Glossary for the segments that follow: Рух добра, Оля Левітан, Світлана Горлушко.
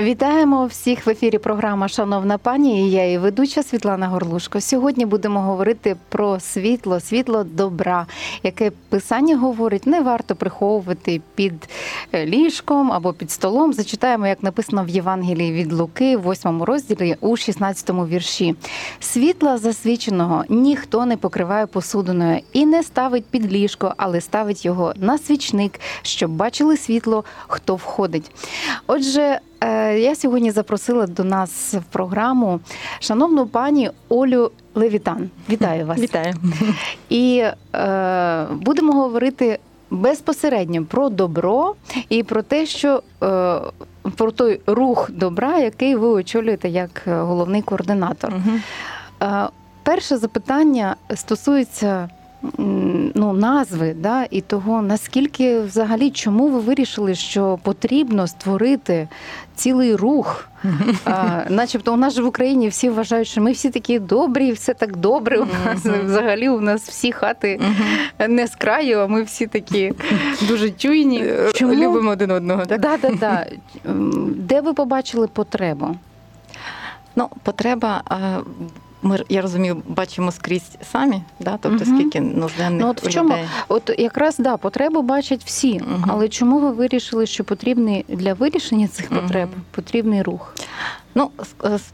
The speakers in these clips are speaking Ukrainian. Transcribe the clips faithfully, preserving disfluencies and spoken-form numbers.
Вітаємо всіх в ефірі програма «Шановна пані» і я її ведуча Світлана Горлушко. Сьогодні будемо говорити про світло, світло добра, яке Писання говорить, не варто приховувати під ліжком або під столом. Зачитаємо, як написано в Євангелії від Луки, в восьмому розділі, у шістнадцятому вірші. «Світла засвіченого ніхто не покриває посудиною і не ставить під ліжко, але ставить його на свічник, щоб бачили світло, хто входить». Отже, я сьогодні запросила до нас в програму шановну пані Олю Левітан. Вітаю вас. Вітаю. І е, будемо говорити безпосередньо про добро і про те, що е, про той рух добра, який ви очолюєте як головний координатор. Угу. Е, перше запитання стосується ну, назви, да, і того, наскільки взагалі, чому ви вирішили, що потрібно створити цілий рух, а, начебто у нас же в Україні всі вважають, що ми всі такі добрі, все так добре у нас, взагалі у нас всі хати не з краю, а ми всі такі дуже чуйні. Чому? Любимо один одного, так? Да, да, да. Де ви побачили потребу? Ну, потреба... Ми, я розумію, бачимо скрізь самі, да? Тобто uh-huh. скільки нужденних ну, от людей. Чому? От якраз, да, потребу бачать всі, uh-huh. але чому ви вирішили, що потрібний для вирішення цих потреб, uh-huh. потрібний рух? Ну,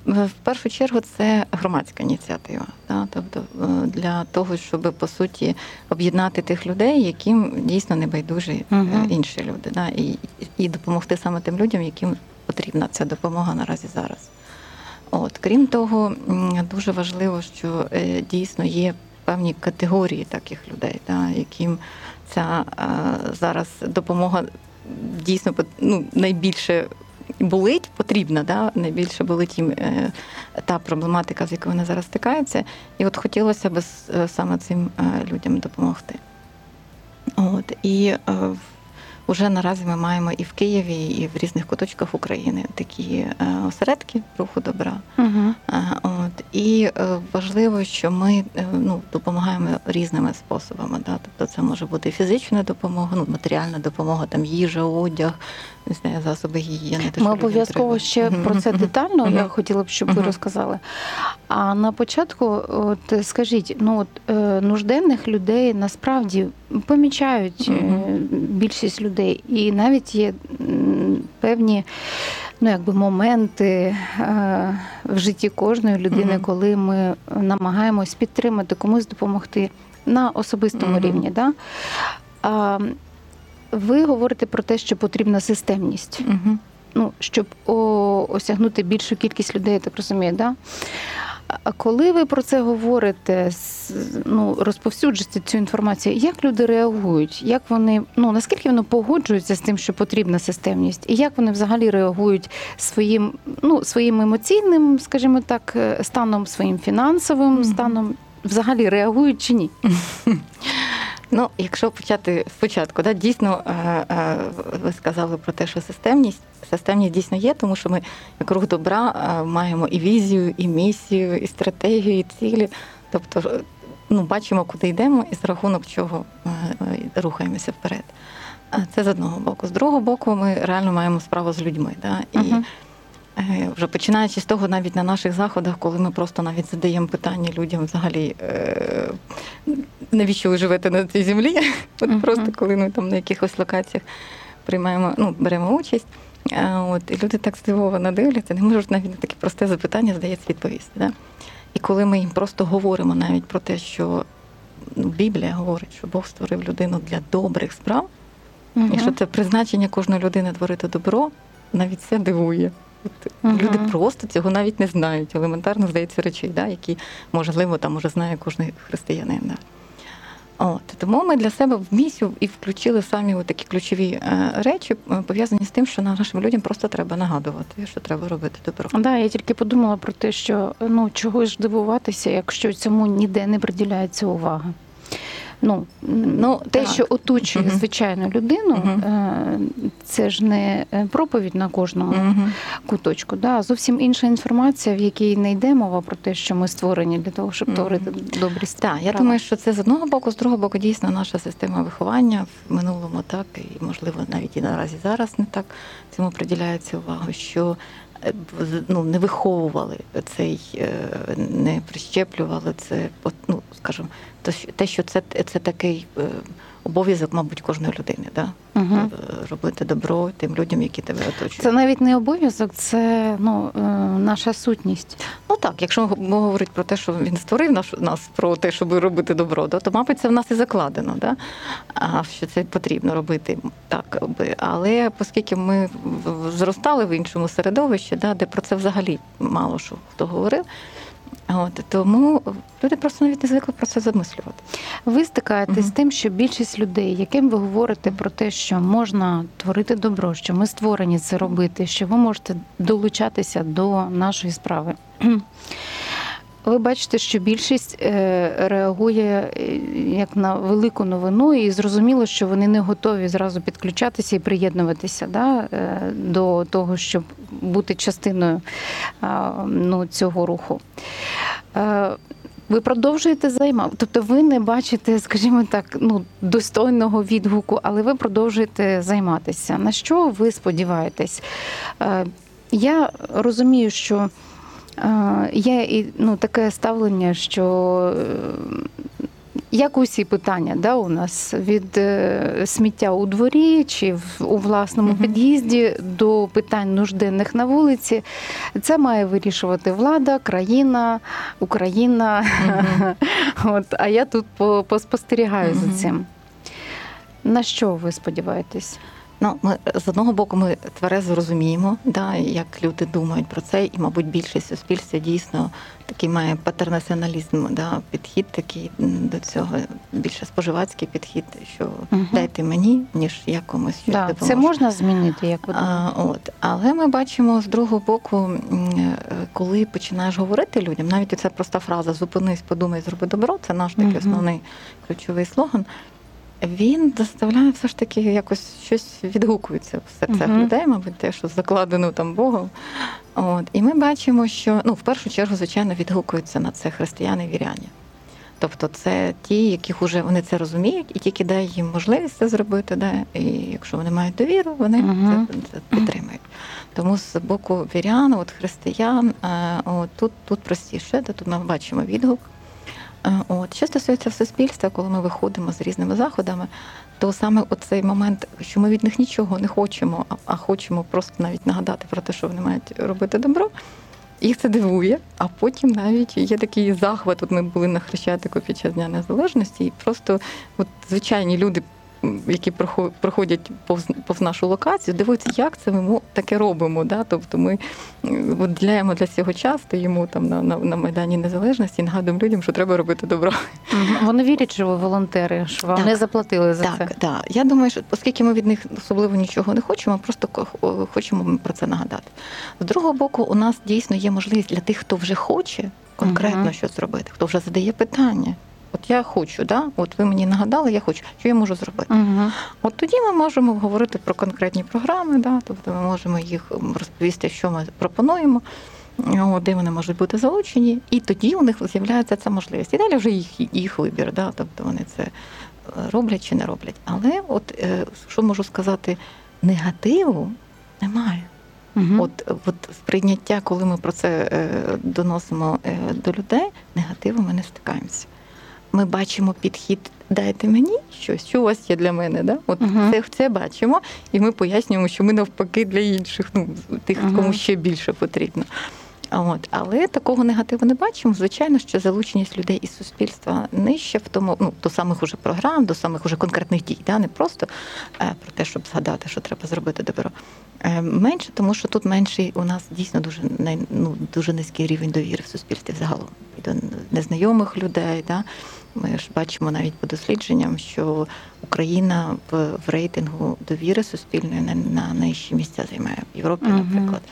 в першу чергу, це громадська ініціатива, да? Тобто для того, щоб, по суті, об'єднати тих людей, яким дійсно не байдужі uh-huh. інші люди, да? і, і допомогти саме тим людям, яким потрібна ця допомога наразі зараз. От, крім того, дуже важливо, що дійсно є певні категорії таких людей, да, яким ця зараз допомога дійсно ну, найбільше болить, потрібна, да, найбільше болить їм та проблематика, з якою вони зараз стикаються. І от хотілося б саме цим людям допомогти. От, і уже наразі ми маємо і в Києві, і в різних куточках України такі осередки руху добра. Uh-huh. От. І важливо, що ми ну, допомагаємо різними способами. Да? Тобто це може бути фізична допомога, ну, матеріальна допомога, там їжа, одяг, не знаю, засоби гігієни. Те, ми обов'язково ще uh-huh. про це детально, uh-huh. я хотіла б, щоб uh-huh. ви розказали. А на початку, от скажіть, ну от нужденних людей насправді помічають uh-huh. більшість людей. Людей. І навіть є певні ну, якби моменти е, в житті кожної людини, mm-hmm. коли ми намагаємось підтримати, комусь допомогти на особистому mm-hmm. рівні. Да? А, ви говорите про те, що потрібна системність, mm-hmm. ну, щоб о, осягнути більшу кількість людей, я так розумію, да? А коли ви про це говорите, ну, розповсюджуєте цю інформацію, як люди реагують? Як вони, ну, наскільки вони погоджуються з тим, що потрібна системність? І як вони взагалі реагують своїм, ну, своїм емоційним, скажімо так, станом, своїм фінансовим mm-hmm. станом? Взагалі реагують чи ні? Ну, якщо почати спочатку, да, дійсно, ви сказали про те, що системність, системність дійсно є, тому що ми, як рух добра, маємо і візію, і місію, і стратегію, і цілі. Тобто, ну, бачимо, куди йдемо і за рахунок чого рухаємося вперед. Це з одного боку. З другого боку, ми реально маємо справу з людьми, да, і... Uh-huh. Вже починаючи з того, навіть на наших заходах, коли ми просто навіть задаємо питання людям взагалі, навіщо ви живете на цій землі, от uh-huh. просто коли ми там на якихось локаціях приймаємо, ну, беремо участь, от, і люди так здивовано дивляться, не можуть навіть на таке просте запитання, здається, відповісти. Да? І коли ми їм просто говоримо навіть про те, що ну, Біблія говорить, що Бог створив людину для добрих справ, uh-huh. і що це призначення кожної людини творити добро, навіть це дивує. От, uh-huh. люди просто цього навіть не знають, елементарно, здається, речей, да, які, можливо, там уже знає кожен християнин. Да. От, тому ми для себе в місію і включили самі такі ключові речі, пов'язані з тим, що нашим людям просто треба нагадувати, що треба робити добро. Так, да, я тільки подумала про те, що ну, чого ж дивуватися, якщо цьому ніде не приділяється увага. Ну, ну те, так. що оточує uh-huh. звичайну людину, uh-huh. це ж не проповідь на кожного uh-huh. куточку. Да? Зовсім інша інформація, в якій не йде мова про те, що ми створені для того, щоб uh-huh. творити добрі справи. Так, я думаю, що це з одного боку, з другого боку, дійсно, наша система виховання в минулому так, і, можливо, навіть і наразі зараз не так цьому приділяється увага, що ну, не виховували цей, не прищеплювали це, ну, скажімо, те, що це, це такий обов'язок, мабуть, кожної людини, да? Угу. Робити добро тим людям, які тебе оточують. Це навіть не обов'язок, це ну, наша сутність. Ну так, якщо говорить про те, що він створив нас, про те, щоб робити добро, да, то, мабуть, це в нас і закладено, да? А що це потрібно робити. Так, але оскільки ми зростали в іншому середовищі, да, де про це взагалі мало що хто говорив, от, тому люди просто навіть не звикли про це замислювати. Ви стикаєтесь uh-huh. з тим, що більшість людей, яким ви говорите про те, що можна творити добро, що ми створені це робити, що ви можете долучатися до нашої справи. Ви бачите, що більшість реагує як на велику новину, і зрозуміло, що вони не готові зразу підключатися і приєднуватися, да, до того, щоб бути частиною, ну, цього руху. Ви продовжуєте займати, тобто ви не бачите, скажімо так, ну, достойного відгуку, але ви продовжуєте займатися. На що ви сподіваєтесь? Я розумію, що є і ну, таке ставлення, що як усі питання, да, у нас від сміття у дворі чи у власному під'їзді до питань нужденних на вулиці, це має вирішувати влада, країна, Україна. От, а я тут поспостерігаю за цим. На що ви сподіваєтесь? Ну, ми, з одного боку, ми тверезо розуміємо, да, як люди думають про це, і, мабуть, більшість суспільства дійсно такий має патернаціоналізм, да, підхід такий до цього, більше споживацький підхід, що угу. дайте мені, ніж я комусь щось допоможу. Да, це можна змінити, як ви думаєте. А, от. Але ми бачимо, з другого боку, коли починаєш говорити людям, навіть оця проста фраза «зупинись, подумай, зроби добро», це наш такий угу. основний ключовий слоган, він заставляє все ж таки якось щось відгукується в серцях uh-huh. людей, мабуть, те, що закладено там Богом. От. І ми бачимо, що, ну, в першу чергу, звичайно, відгукуються на це християни і віряни. Тобто це ті, яких вже вони це розуміють, і тільки дає їм можливість це зробити, да? І якщо вони мають довіру, вони uh-huh. це, це підтримають. Тому з боку вірян, от християн, от, тут, тут простіше, тут ми бачимо відгук. От. Що стосується суспільства, коли ми виходимо з різними заходами, то саме оцей момент, що ми від них нічого не хочемо, а хочемо просто навіть нагадати про те, що вони мають робити добро, їх це дивує, а потім навіть є такий захват, от ми були на Хрещатику під час Дня Незалежності, і просто от звичайні люди, які проходять повз, повз нашу локацію, дивуються, як це ми таке робимо. Да? Тобто ми виділяємо для цього час, стоїмо там на, на, на Майдані Незалежності і нагадуємо людям, що треба робити добро. Вони вірять, що ви волонтери, що вам так, не заплатили за так, це. Так, так. Я думаю, що оскільки ми від них особливо нічого не хочемо, просто хочемо про це нагадати. З другого боку, у нас дійсно є можливість для тих, хто вже хоче конкретно uh-huh. щось зробити, хто вже задає питання. От я хочу, да? От ви мені нагадали, я хочу, що я можу зробити. Угу. От тоді ми можемо говорити про конкретні програми, да? Тобто ми можемо їх розповісти, що ми пропонуємо, де вони можуть бути залучені, і тоді у них з'являється ця можливість. І далі вже їх, їх вибір, да? Тобто вони це роблять чи не роблять. Але от що можу сказати, негативу немає. Угу. От, от сприйняття, коли ми про це доносимо до людей, негативу ми не стикаємося. Ми бачимо підхід «дайте мені щось, що у вас є для мене». Да? От uh-huh. це, це бачимо, і ми пояснюємо, що ми навпаки для інших, ну, тих, uh-huh. кому ще більше потрібно. От. Але такого негативу не бачимо. Звичайно, що залученість людей із суспільства нижче, в тому, ну, до самих уже програм, до самих уже конкретних дій, да? Не просто е, про те, щоб згадати, що треба зробити добро. Е, менше, тому що тут менший у нас дійсно дуже, ну, дуже низький рівень довіри в суспільстві загалом. І до незнайомих людей, да? Ми ж бачимо навіть по дослідженням, що Україна в, в рейтингу довіри суспільної на, на найвищі місця займає в Європі, uh-huh. наприклад.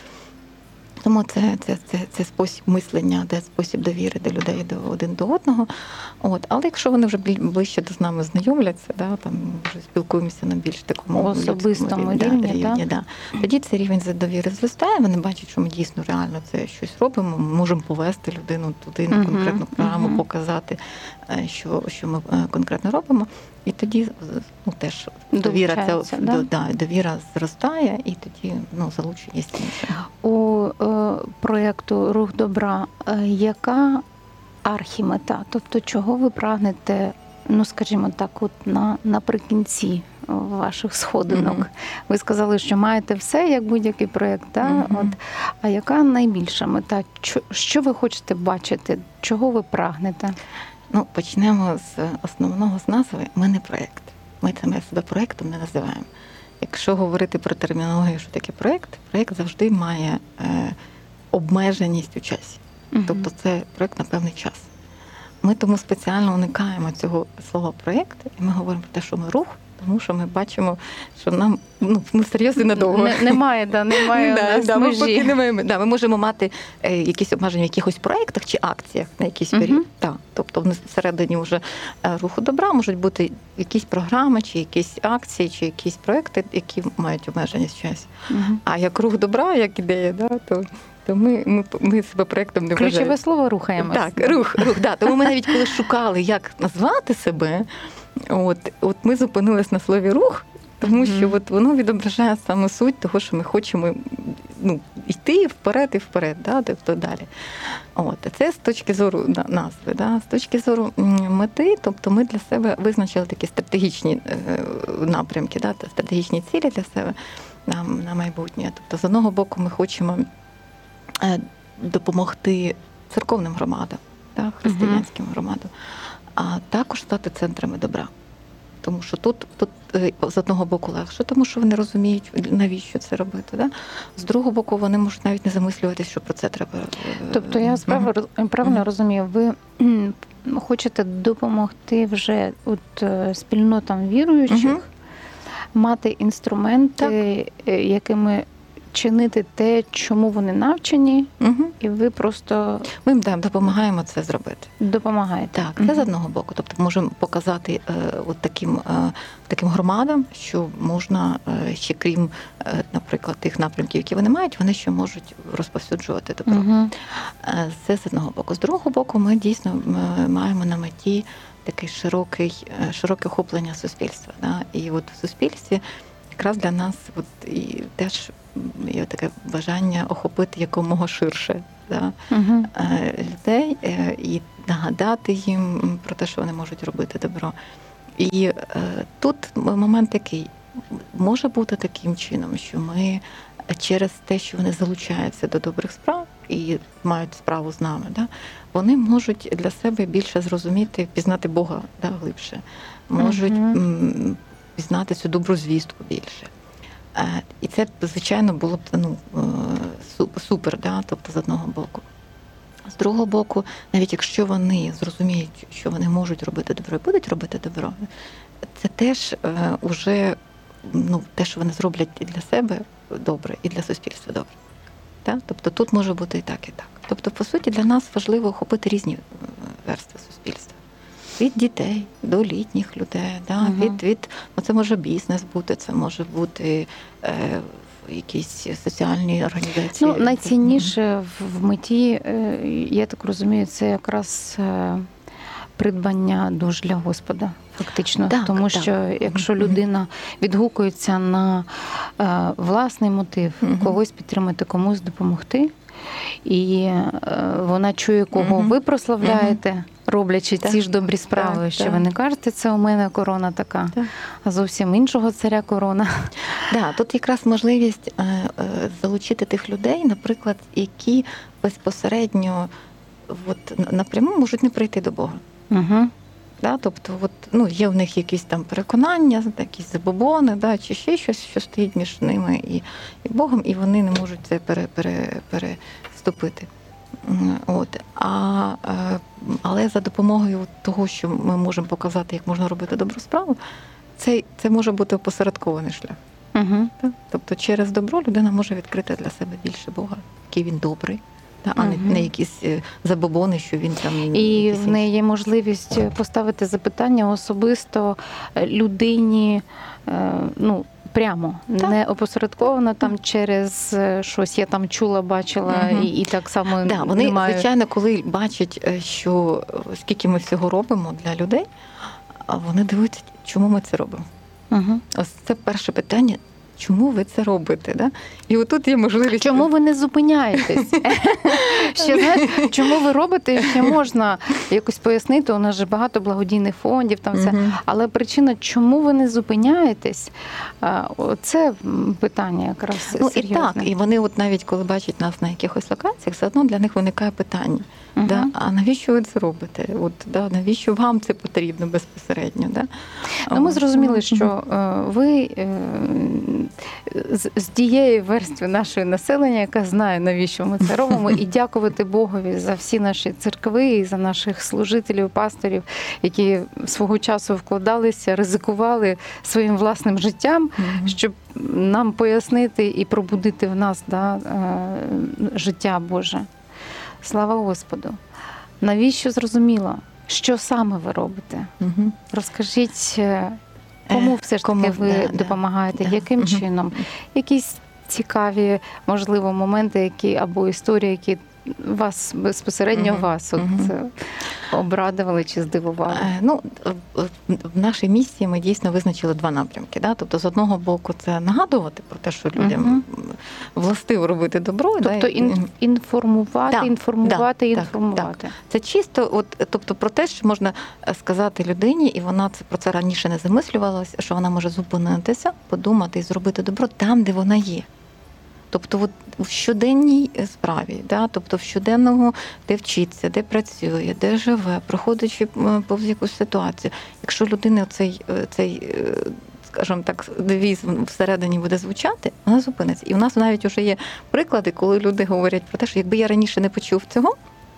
Тому це, це, це, це спосіб мислення, де спосіб довіри до людей до один до одного. От. Але якщо вони вже ближче до з нами знайомляться, да, там вже спілкуємося на більш такому особистому рівні, рівні, да, рівні да. тоді цей рівень довіри зростає, вони бачать, що ми дійсно реально це щось робимо, ми можемо повести людину туди на конкретну програму, uh-huh. показати, що, що ми конкретно робимо. І тоді ну, теж довіра, це, да? Да, довіра зростає, і тоді ну, залучення стільки. У е, проєкту «Рух добра» яка архімета? Тобто, чого ви прагнете, ну, скажімо так, от на, наприкінці ваших сходинок? Mm-hmm. Ви сказали, що маєте все, як будь-який проєкт, да? mm-hmm. От, а яка найбільша мета? Чо, що ви хочете бачити? Чого ви прагнете? Ну, почнемо з основного, з назви. Ми не проєкт. Ми це себе проєктом не називаємо. Якщо говорити про термінологію, що таке проєкт, проєкт завжди має е, обмеженість у часі. Uh-huh. Тобто це проєкт на певний час. Ми тому спеціально уникаємо цього слова проєкт, і ми говоримо про те, що ми рух, тому що ми бачимо, що нам ну ми серйозно надовго. Не, немає, да, немає да, у нас да, межі. Ми, немає, да, ми можемо мати е, якісь обмеження в якихось проєктах чи акціях на якийсь період. Uh-huh. Да. Тобто всередині вже е, руху добра можуть бути якісь програми, чи якісь акції, чи якісь проєкти, які мають обмеження з часу. Uh-huh. А як рух добра, як ідея, да, то... То ми, ми, ми себе проєктом не вважаємо. Ключове слово «рухаємось». Так, рух, рух, да. Тому ми навіть коли шукали, як назвати себе, от, от ми зупинились на слові «рух», тому mm-hmm. що от воно відображає саме суть того, що ми хочемо ну, йти вперед і вперед, да, тобто далі. От, це з точки зору да, назви, да. З точки зору мети, тобто ми для себе визначили такі стратегічні напрямки, да, та стратегічні цілі для себе на, на майбутнє. Тобто, з одного боку, ми хочемо допомогти церковним громадам, да, християнським uh-huh. громадам, а також стати центрами добра. Тому що тут, тут з одного боку легше, тому що вони розуміють, навіщо це робити. Да? З другого боку, вони можуть навіть не замислюватись, що про це треба. Тобто, я справа, uh-huh. правильно uh-huh. розумію, ви хочете допомогти вже от, спільнотам віруючих uh-huh. мати інструменти, так. якими чинити те, чому вони навчені, угу. і ви просто... Ми їм да, допомагаємо це зробити. Допомагаєте. Так, це угу. з одного боку. Тобто можемо показати е, от таким, е, таким громадам, що можна е, ще крім, е, наприклад, тих напрямків, які вони мають, вони ще можуть розповсюджувати добро. Угу. Е, це з одного боку. З другого боку, ми дійсно е, маємо на меті такий широкий, е, широке охоплення суспільства. Да? І от в суспільстві якраз для нас от, і теж є таке бажання охопити якомога ширше да, uh-huh. людей і нагадати їм про те, що вони можуть робити добро. І е, тут момент такий, може бути таким чином, що ми через те, що вони залучаються до добрих справ і мають справу з нами, да, вони можуть для себе більше зрозуміти, пізнати Бога да, глибше, можуть uh-huh. пізнати цю добру звістку більше. І це, звичайно, було б ну, супер, да? Тобто, з одного боку. З другого боку, навіть якщо вони зрозуміють, що вони можуть робити добро і будуть робити добро, це теж е, уже ну, те, що вони зроблять і для себе добре, і для суспільства добре. Да? Тобто тут може бути і так, і так. Тобто, по суті, для нас важливо охопити різні верстви суспільства. Від дітей до літніх людей, да, uh-huh. від, від, ну, це може бізнес бути, це може бути е, якісь соціальні організації. Ну, найцінніше в меті, е, я так розумію, це якраз е, придбання душ для Господа, фактично. Так, тому так. що якщо людина відгукується на е, власний мотив, uh-huh. когось підтримати, комусь допомогти, і е, вона чує, кого uh-huh. ви прославляєте, uh-huh. роблячи так. ці ж добрі справи, так, що так. ви не кажете, це у мене корона така, так. а зовсім іншого царя корона. Да, тут якраз можливість е, е, залучити тих людей, наприклад, які безпосередньо от, напряму можуть не прийти до Бога. Uh-huh. Да, тобто, от, ну, є в них якісь там переконання, якісь забобони, да, чи ще щось, що стоїть між ними і, і Богом, і вони не можуть це пере, пере, переступити. От. А, але за допомогою того, що ми можемо показати, як можна робити добру справу, це, це може бути опосередкований шлях. Угу. Так? Тобто через добро людина може відкрити для себе більше Бога, який він добрий. Та, а угу. не, не якісь забобони, що він там... І якісь... в неї є можливість поставити запитання особисто людині, ну, прямо, так. не опосередковано там через щось, я там чула, бачила угу. і, і так само да, вони, немає... Звичайно, коли бачать, що скільки ми всього робимо для людей, вони дивуються, чому ми це робимо. Угу. Ось це перше питання. Чому ви це робите? Да? І отут є можливість... Чому ви не зупиняєтесь? Ще, знаєш, чому ви робите, ще можна якось пояснити, у нас же багато благодійних фондів, там все. Але причина, чому ви не зупиняєтесь, це питання якраз серйозне. Ну і так, і вони от навіть коли бачать нас на якихось локаціях, все одно для них виникає питання. Uh-huh. Да? А навіщо ви це робите? От, да, навіщо вам це потрібно безпосередньо? Да? Ну, ми зрозуміли, що uh-huh. ви з, з дієї верстви нашого населення, яка знає, навіщо ми це робимо, і дякувати Богові за всі наші церкви, і за наших служителів, пасторів, які свого часу вкладалися, ризикували своїм власним життям, uh-huh. щоб нам пояснити і пробудити в нас да, життя Боже. Слава Господу! Навіщо зрозуміло? Що саме ви робите? Угу. Розкажіть, кому все ж кому, таки ви да, допомагаєте, да, яким да. чином? Якісь цікаві, можливо, моменти, які або історії, які вас безпосередньо угу. вас от, угу. обрадували чи здивували? Ну, в нашій місії ми дійсно визначили два напрямки. Да? Тобто, з одного боку, це нагадувати про те, що людям угу. властиво робити добро. Тобто, да? ін- інформувати, да, інформувати, да, інформувати. Так, так. Це чисто, от, тобто, про те, що можна сказати людині, і вона це, про це раніше не замислювалася, що вона може зупинитися, подумати і зробити добро там, де вона є. Тобто от в щоденній справі, да? Тобто в щоденному, де вчиться, де працює, де живе, проходячи повз якусь ситуацію. Якщо людина цей, цей, скажімо так, девіз всередині буде звучати, вона зупиниться. І у нас навіть вже є приклади, коли люди говорять про те, що якби я раніше не почув цього,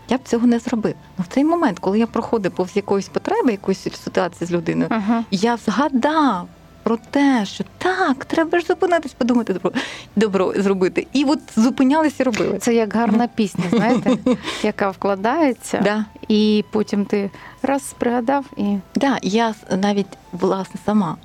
я б цього не зробив. Ну, в цей момент, коли я проходив повз якоїсь потреби, якоїсь ситуації з людиною, ага. я згадав про те, що так, треба ж зупинитись, подумати, добро, добро зробити. І от зупинялись і робили. Це як гарна пісня, знаєте, яка вкладається, да. і потім ти раз пригадав. І... Да, я навіть, власне, сама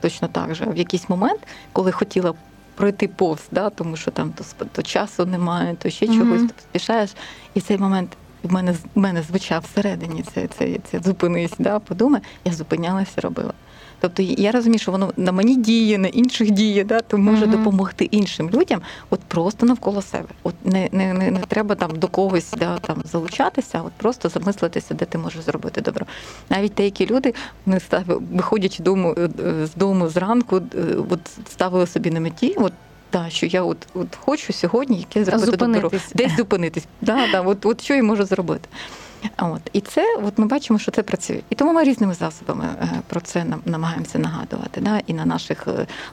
точно так же в якийсь момент, коли хотіла пройти повз, да, тому що там то, то часу немає, то ще чогось, mm-hmm. то поспішаєш, і в цей момент в мене, в мене звучав всередині це, це, це, це зупинись, да, подумай, я зупинялась і робила. Тобто я розумію, що воно на мені діє, на інших діє, да, то може uh-huh. допомогти іншим людям от просто навколо себе. От не, не, не, не треба там до когось да, там, залучатися, а от просто замислитися, де ти можеш зробити добро. Навіть деякі люди, вони ставили, виходячи дому, з дому зранку, от ставили собі на меті, от, да, що я от, от хочу сьогодні якесь зробити зупинитись. Добро. Десь зупинитись, да, да, от, от що я можу зробити. От. І це, от ми бачимо, що це працює. І тому ми різними засобами про це намагаємося нагадувати. Да? І на наших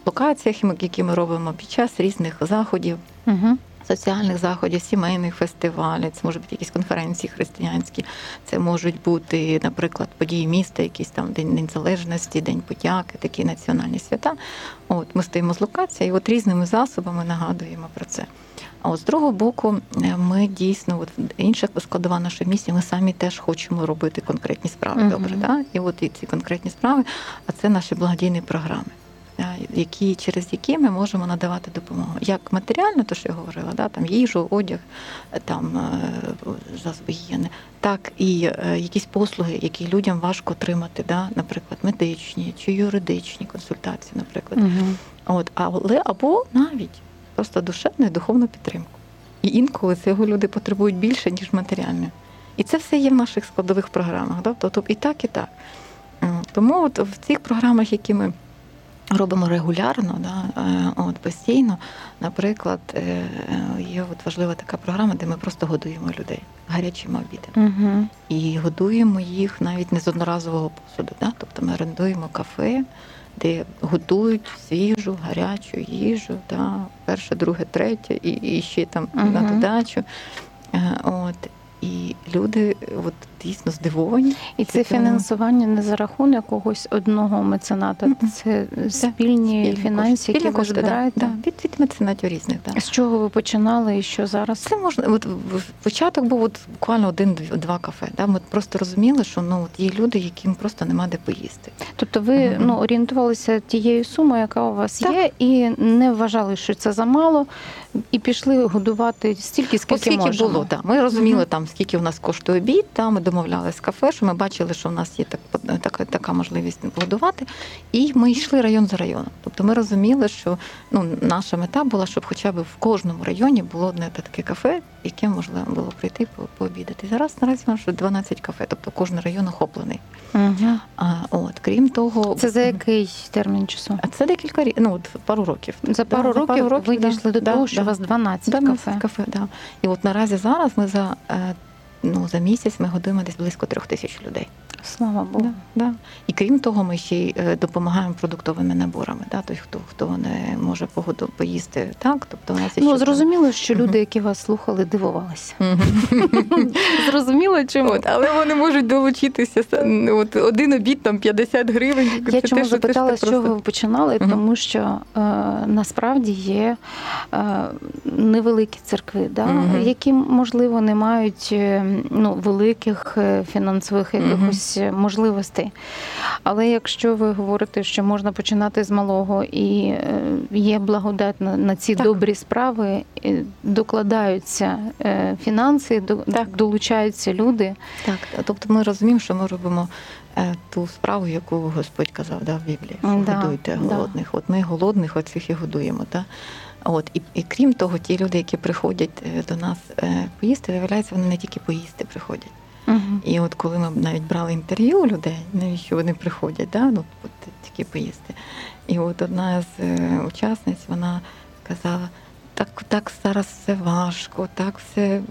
локаціях, які ми робимо під час різних заходів, угу. соціальних заходів, сімейних фестивалів, це можуть бути якісь конференції християнські, це можуть бути, наприклад, події міста, якісь там День Незалежності, День подяки, такі національні свята. От, ми стоїмо з локації, і от різними засобами нагадуємо про це. А от з другого боку, ми дійсно, от інша складова нашої місії, ми самі теж хочемо робити конкретні справи. Uh-huh. Добре, да? І от і ці конкретні справи, а це наші благодійні програми, які, через які ми можемо надавати допомогу. Як матеріально, то що я говорила, да? Там їжу, одяг, там засоби гігієни, так і якісь послуги, які людям важко отримати, да? Наприклад, медичні чи юридичні консультації, наприклад. Uh-huh. От, але або навіть просто душевну і духовну підтримку. І інколи цього люди потребують більше, ніж матеріально. І це все є в наших складових програмах. Да? Тобто і так, і так. Тому от в цих програмах, які ми робимо регулярно, да, от постійно, наприклад, є от важлива така програма, де ми просто годуємо людей гарячими обідами. Угу. І годуємо їх навіть не з одноразового посуду. Да? Тобто ми орендуємо кафе, де готують свіжу, гарячу їжу, да, перше, друге, третє, і, і ще там uh-huh. на додачу. От, і люди, от дійсно здивовані. І це фінансування не за рахунок якогось одного мецената, mm-hmm. це спільні да, фінанси, які ви збираєте. Да, від, від меценатів різних. Да. З чого ви починали і що зараз? Це можна, от, початок був от, буквально один-два кафе. Да? Ми просто розуміли, що ну, от є люди, яким просто нема де поїсти. Тобто ви mm-hmm. ну, орієнтувалися тією сумою, яка у вас так. є, і не вважали, що це замало, і пішли годувати стільки, скільки, скільки можна. Було, да. Ми розуміли, там, скільки у нас коштує обід, та, ми домовлялися з кафе, що ми бачили, що у нас є так, так, така можливість годувати, і ми йшли район за районом. Тобто ми розуміли, що ну, наша мета була, щоб хоча б в кожному районі було одне таке кафе, яке можна було прийти по, пообідати. І зараз наразі вже дванадцять кафе, тобто кожен район охоплений. Угу. А, от, крім того... Це за який термін часу? А це декілька років, ну, пару років. За пару да, років, років ви дійшли да, до того, да, що у да, вас дванадцять, дванадцять кафе. кафе да. І от наразі зараз ми за, ну, за місяць ми годуємо десь близько трьох тисяч людей. Слава Богу. Да, да. І крім того, ми ще й допомагаємо продуктовими наборами. Да? Тобто, хто, хто не може погоду поїсти, так? Тобто, у нас ну, зрозуміло, там... що люди, які вас слухали, дивувалися. Зрозуміло, чому? От, але вони можуть долучитися. От, один обід, там, п'ятдесят гривень. Я чому те, запитала, те, з чого просто... ви починали, uh-huh. тому що е, насправді є е, невеликі церкви, да? uh-huh. які, можливо, не мають е, ну, великих е, фінансових якихось uh-huh. можливостей. Але якщо ви говорите, що можна починати з малого і є благодать на ці так. добрі справи, докладаються фінанси, так. долучаються люди. Так, тобто ми розуміємо, що ми робимо ту справу, яку Господь казав да, в Біблії, що да, годуйте да. голодних. От ми голодних оцих і годуємо. Да? От, і, і крім того, ті люди, які приходять до нас поїсти, виявляється, вони не тільки поїсти приходять. Uh-huh. І от коли ми навіть брали інтерв'ю у людей, навіщо вони приходять, да? Ну, от, тільки поїсти. І от одна з учасниць, вона казала, так, так зараз все важко, так все,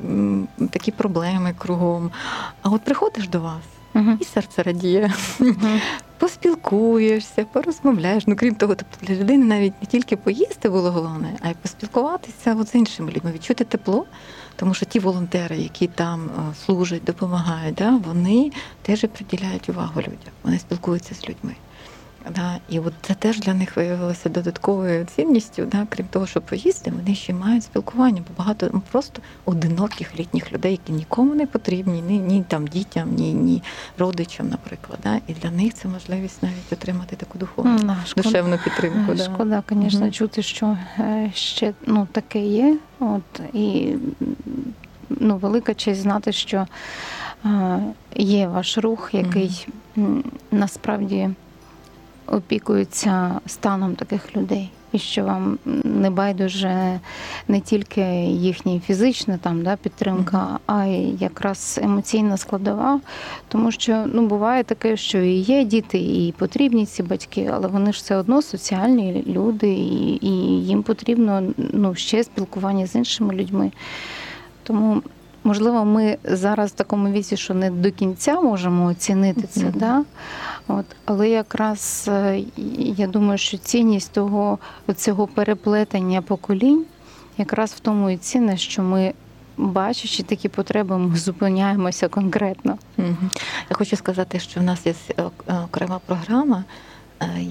такі проблеми кругом, а от приходиш до вас, uh-huh. і серце радіє. Uh-huh. Поспілкуєшся, порозмовляєш. Ну, крім того, тобто для людини навіть не тільки поїсти було головне, а й поспілкуватися от з іншими людьми, відчути тепло, тому що ті волонтери, які там служать, допомагають, да, вони теж приділяють увагу людям, вони спілкуються з людьми. Да, і от це теж для них виявилося додатковою цінністю, да, крім того, що поїсти, вони ще мають спілкування, бо багато просто одиноких літніх людей, які нікому не потрібні, ні, ні там дітям, ні, ні родичам, наприклад. Да, і для них це можливість навіть отримати таку духовну, mm, душевну підтримку. Да. Шкода, звісно, mm-hmm. чути, що ще ну, таке є. От, і ну, велика честь знати, що е, є ваш рух, який mm-hmm. насправді опікуються станом таких людей. І що вам не байдуже не тільки їхня фізична там, да, підтримка, а й якраз емоційна складова. Тому що ну, буває таке, що і є діти, і потрібні ці батьки, але вони ж все одно соціальні люди, і, і їм потрібно ну, ще спілкування з іншими людьми. Тому, можливо, ми зараз в такому віці, що не до кінця можемо оцінити це, mm-hmm. да? От. Але якраз я думаю, що цінність того, цього переплетення поколінь якраз в тому і цінна, що ми, бачачи такі потреби, ми зупиняємося конкретно. Mm-hmm. Я хочу сказати, що в нас є окрема програма,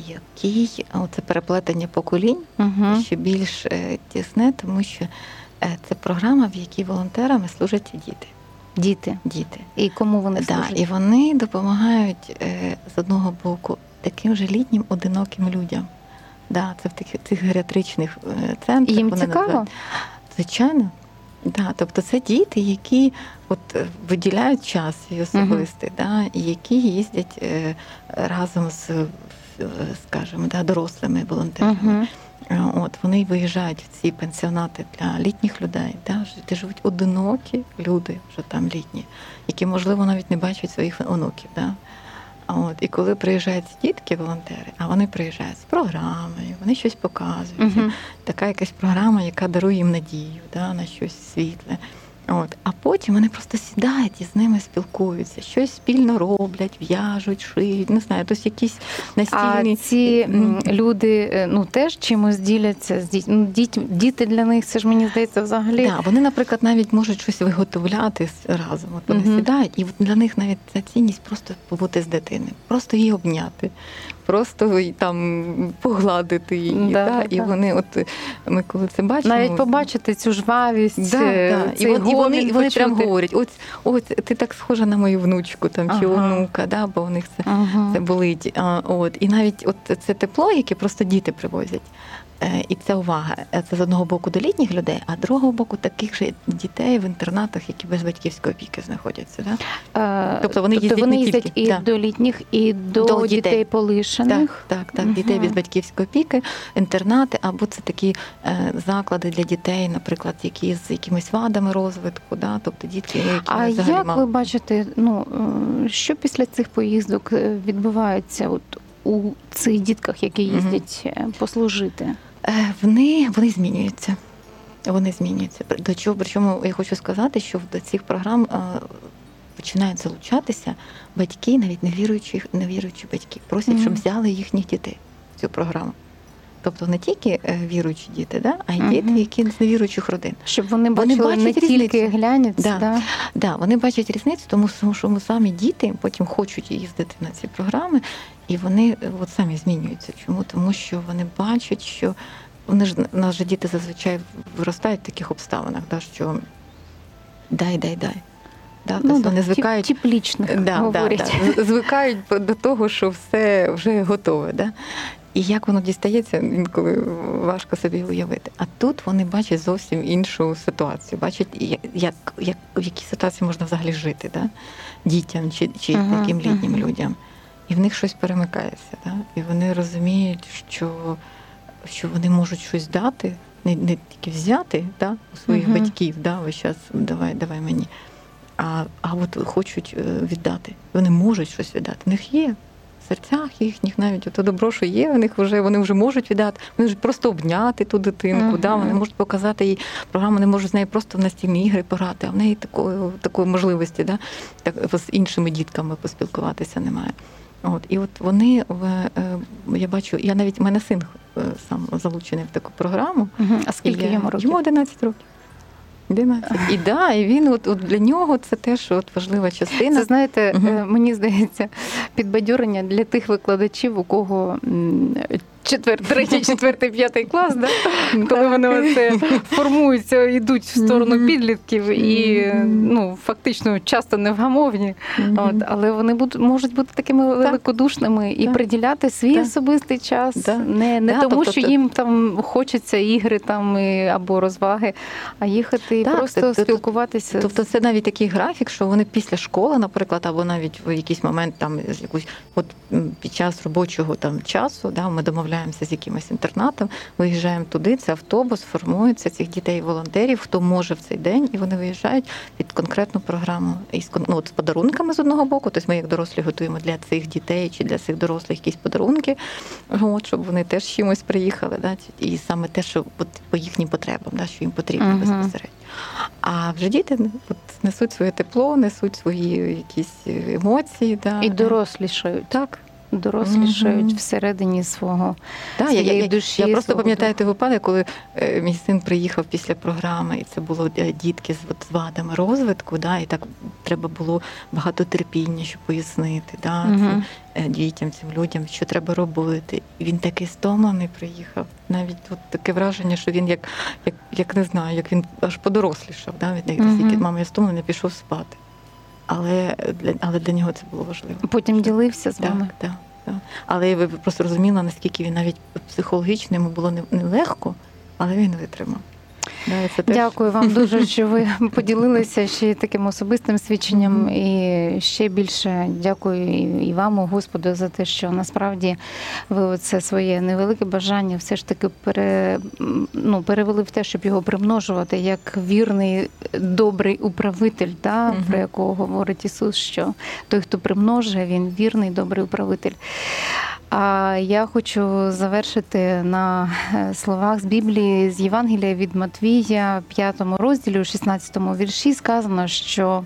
який це переплетення поколінь mm-hmm. ще більш тісне, тому що це програма, в якій волонтерами служать діти. Діти? Діти. І кому вони да, служать? І вони допомагають, з одного боку, таким же літнім, одиноким людям. Да, це в таких, цих геріатричних центрах. Їм цікаво? Називають. Звичайно. Да, тобто це діти, які от виділяють час свій особистий, угу. да, і які їздять разом з, скажімо, да, дорослими волонтерами. Угу. От, вони виїжджають в ці пансіонати для літніх людей, да, де живуть одинокі люди, вже там літні, які, можливо, навіть не бачать своїх онуків. Да. От, і коли приїжджають дітки, волонтери, а вони приїжджають з програмою, вони щось показують. Uh-huh. Така якась програма, яка дарує їм надію, да, на щось світле. От. А потім вони просто сідають і з ними спілкуються, щось спільно роблять, в'яжуть, шиють, не знаю, тось якісь настільні... А ці люди, ну, теж чимось діляться з дітьми? Ну, діти, діти для них, це ж, мені здається, взагалі... Так, да, вони, наприклад, навіть можуть щось виготовляти разом. От вони uh-huh. сідають, і для них навіть ця цінність просто побути з дитиною, просто її обняти. Просто там погладити її, да, та? Да, і да. вони, от ми коли це бачимо, навіть побачити цю жвавість, да, да. Цей і, вони, і вони, вони прям говорять: ось, ось ти так схожа на мою внучку, там ага. чи онука, да, бо у них це, ага. це болить. А, от і навіть от це тепло, яке просто діти привозять. І це увага. Це з одного боку до літніх людей, а з другого боку таких же дітей в інтернатах, які без батьківської опіки знаходяться. Да? А, тобто вони тобто їздять, вони їздять тільки, і да. до літніх, і до, до дітей. дітей полишених. Так, так, так. Угу. Дітей без батьківської опіки, інтернати, або це такі е, заклади для дітей, наприклад, які з якимись вадами розвитку, да? Тобто діти, які а взагалі як мали. Ви бачите, ну, що після цих поїздок відбувається от у цих дітках, які їздять угу. послужити? Вони, вони змінюються. Вони змінюються. До чого, причому я хочу сказати, що до цих програм починають залучатися батьки, навіть невіруючі, невіруючі батьки. Просять, mm-hmm. щоб взяли їхніх дітей в цю програму. Тобто не тільки віруючі діти, да, а й mm-hmm. діти, які з невіруючих родин. Щоб вони бачили, вони бачать не різницю. Тільки глянець. Да. Да. Да, вони бачать різницю, тому що ми самі діти потім хочуть їздити на ці програми. І вони от самі змінюються. Чому? Тому що вони бачать, що вони ж у нас же діти зазвичай виростають в таких обставинах, да, що дай, дай, дай. Да, ну, тобто вони звикають тіплічних, да, говорять. Да, да, звикають до того, що все вже готове. Да? І як воно дістається, інколи важко собі уявити. А тут вони бачать зовсім іншу ситуацію. Бачать, як, як, в якій ситуації можна взагалі жити, да? Дітям чи, чи ага, таким літнім ага. людям. І в них щось перемикається, да? І вони розуміють, що, що вони можуть щось дати, не, не тільки взяти, да? У своїх uh-huh. батьків, да? Ось зараз давай, давай мені, а, а от хочуть віддати. Вони можуть щось віддати. В них є в серцях їхніх навіть ото добро, що є, в них вже, вони вже можуть віддати, вони вже просто обняти ту дитинку, uh-huh. да? Вони можуть показати їй програму, вони можуть з нею просто в настільні ігри пограти, а в неї такої, такої можливості, да? Так, з іншими дітками поспілкуватися немає. От, і от вони, я бачу, я навіть, в мене син сам залучений в таку програму. Угу. А скільки йому років? Йому одинадцять років. одинадцять. І да, і він, от, от для нього це теж от важлива частина. Це, знаєте, угу. мені здається, підбадьорення для тих викладачів, у кого четвертий, третій, четвертий, п'ятий клас, да? Коли вони оце формуються, йдуть в сторону mm-hmm. підлітків і ну, фактично часто невгамовні, mm-hmm. от, але вони буд, можуть бути такими великодушними так. і так. приділяти свій так. особистий час, так. не, не так, тому, тобто, що їм там хочеться ігри там, і, або розваги, а їхати так, і просто тобто, спілкуватися. Тобто це навіть такий графік, що вони після школи, наприклад, або навіть в якийсь момент там, якусь, от, під час робочого там, часу, да, ми домовляємося з якимось інтернатом, виїжджаємо туди, це автобус, формується цих дітей-волонтерів, хто може в цей день, і вони виїжджають під конкретну програму. І з, ну, от, з подарунками з одного боку, тобто ми як дорослі готуємо для цих дітей чи для цих дорослих якісь подарунки, от, щоб вони теж чимось приїхали, да? І саме те, що от, по їхнім потребам, да? Що їм потрібно uh-huh. безпосередньо. А вже діти от, несуть своє тепло, несуть свої якісь емоції. Да? І дорослішають. Так. Дорослішають mm-hmm. всередині свого да, своєї я, я, душі. Я просто пам'ятаю той випадок, коли е, мій син приїхав після програми, і це було е, дітки з, от, з вадами розвитку, да, і так треба було багато терпіння, щоб пояснити да, mm-hmm. цим, е, дітям, цим людям, що треба робити. І він такий стомлений приїхав. Навіть от, таке враження, що він як, як, як не знаю, як він аж подорослішав. Да, від mm-hmm. мама, я стомлений, пішов спати. Але для, але для нього це було важливо. Потім ділився з вами? Так, так, так. Але я просто розуміла, наскільки він навіть психологічно, йому було нелегко, але він витримав. Да, дякую вам дуже, що ви поділилися ще таким особистим свідченням. Mm-hmm. І ще більше дякую і вам, Господу, за те, що насправді ви оце своє невелике бажання все ж таки пере, ну, перевели в те, щоб його примножувати, як вірний, добрий управитель, да, mm-hmm. про якого говорить Ісус, що той, хто примножує, він вірний, добрий управитель. А я хочу завершити на словах з Біблії, з Євангелія від Матвія, п'ятому розділі, шістнадцятому вірші, сказано, що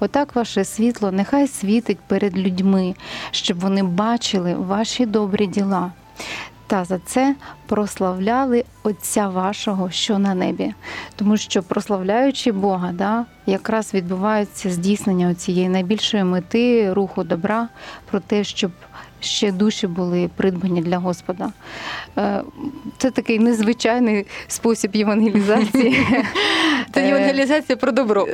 «Отак ваше світло нехай світить перед людьми, щоб вони бачили ваші добрі діла, та за це прославляли Отця вашого, що на небі». Тому що прославляючи Бога, да, якраз відбувається здійснення цієї найбільшої мети руху добра, про те, щоб ще душі були придбані для Господа. Це такий незвичайний спосіб євангелізації. Це євангелізація про добро.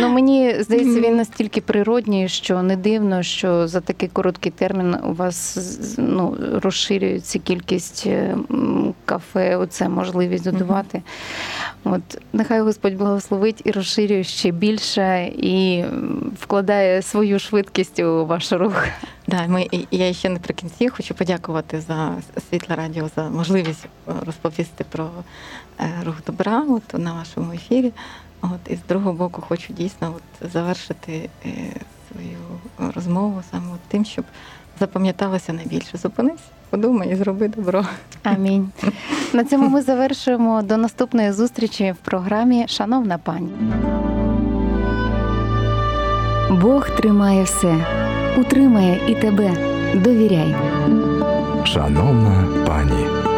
Мені здається, він настільки природній, що не дивно, що за такий короткий термін у вас розширюється кількість кафе, оце можливість додавати. Нехай Господь благословить і розширює ще більше, і вкладає свою швидкість у ваш рух. Да, ми, я ще наприкінці хочу подякувати за Світле Радіо, за можливість розповісти про рух добра от, на вашому ефірі. От, і з другого боку хочу дійсно от, завершити свою розмову саме тим, щоб запам'яталося найбільше. Зупинись, подумай і зроби добро. Амінь. На цьому ми завершуємо. До наступної зустрічі в програмі «Шановна пані». Бог тримає все, утримає і тебе. Довіряй. Шановна пані.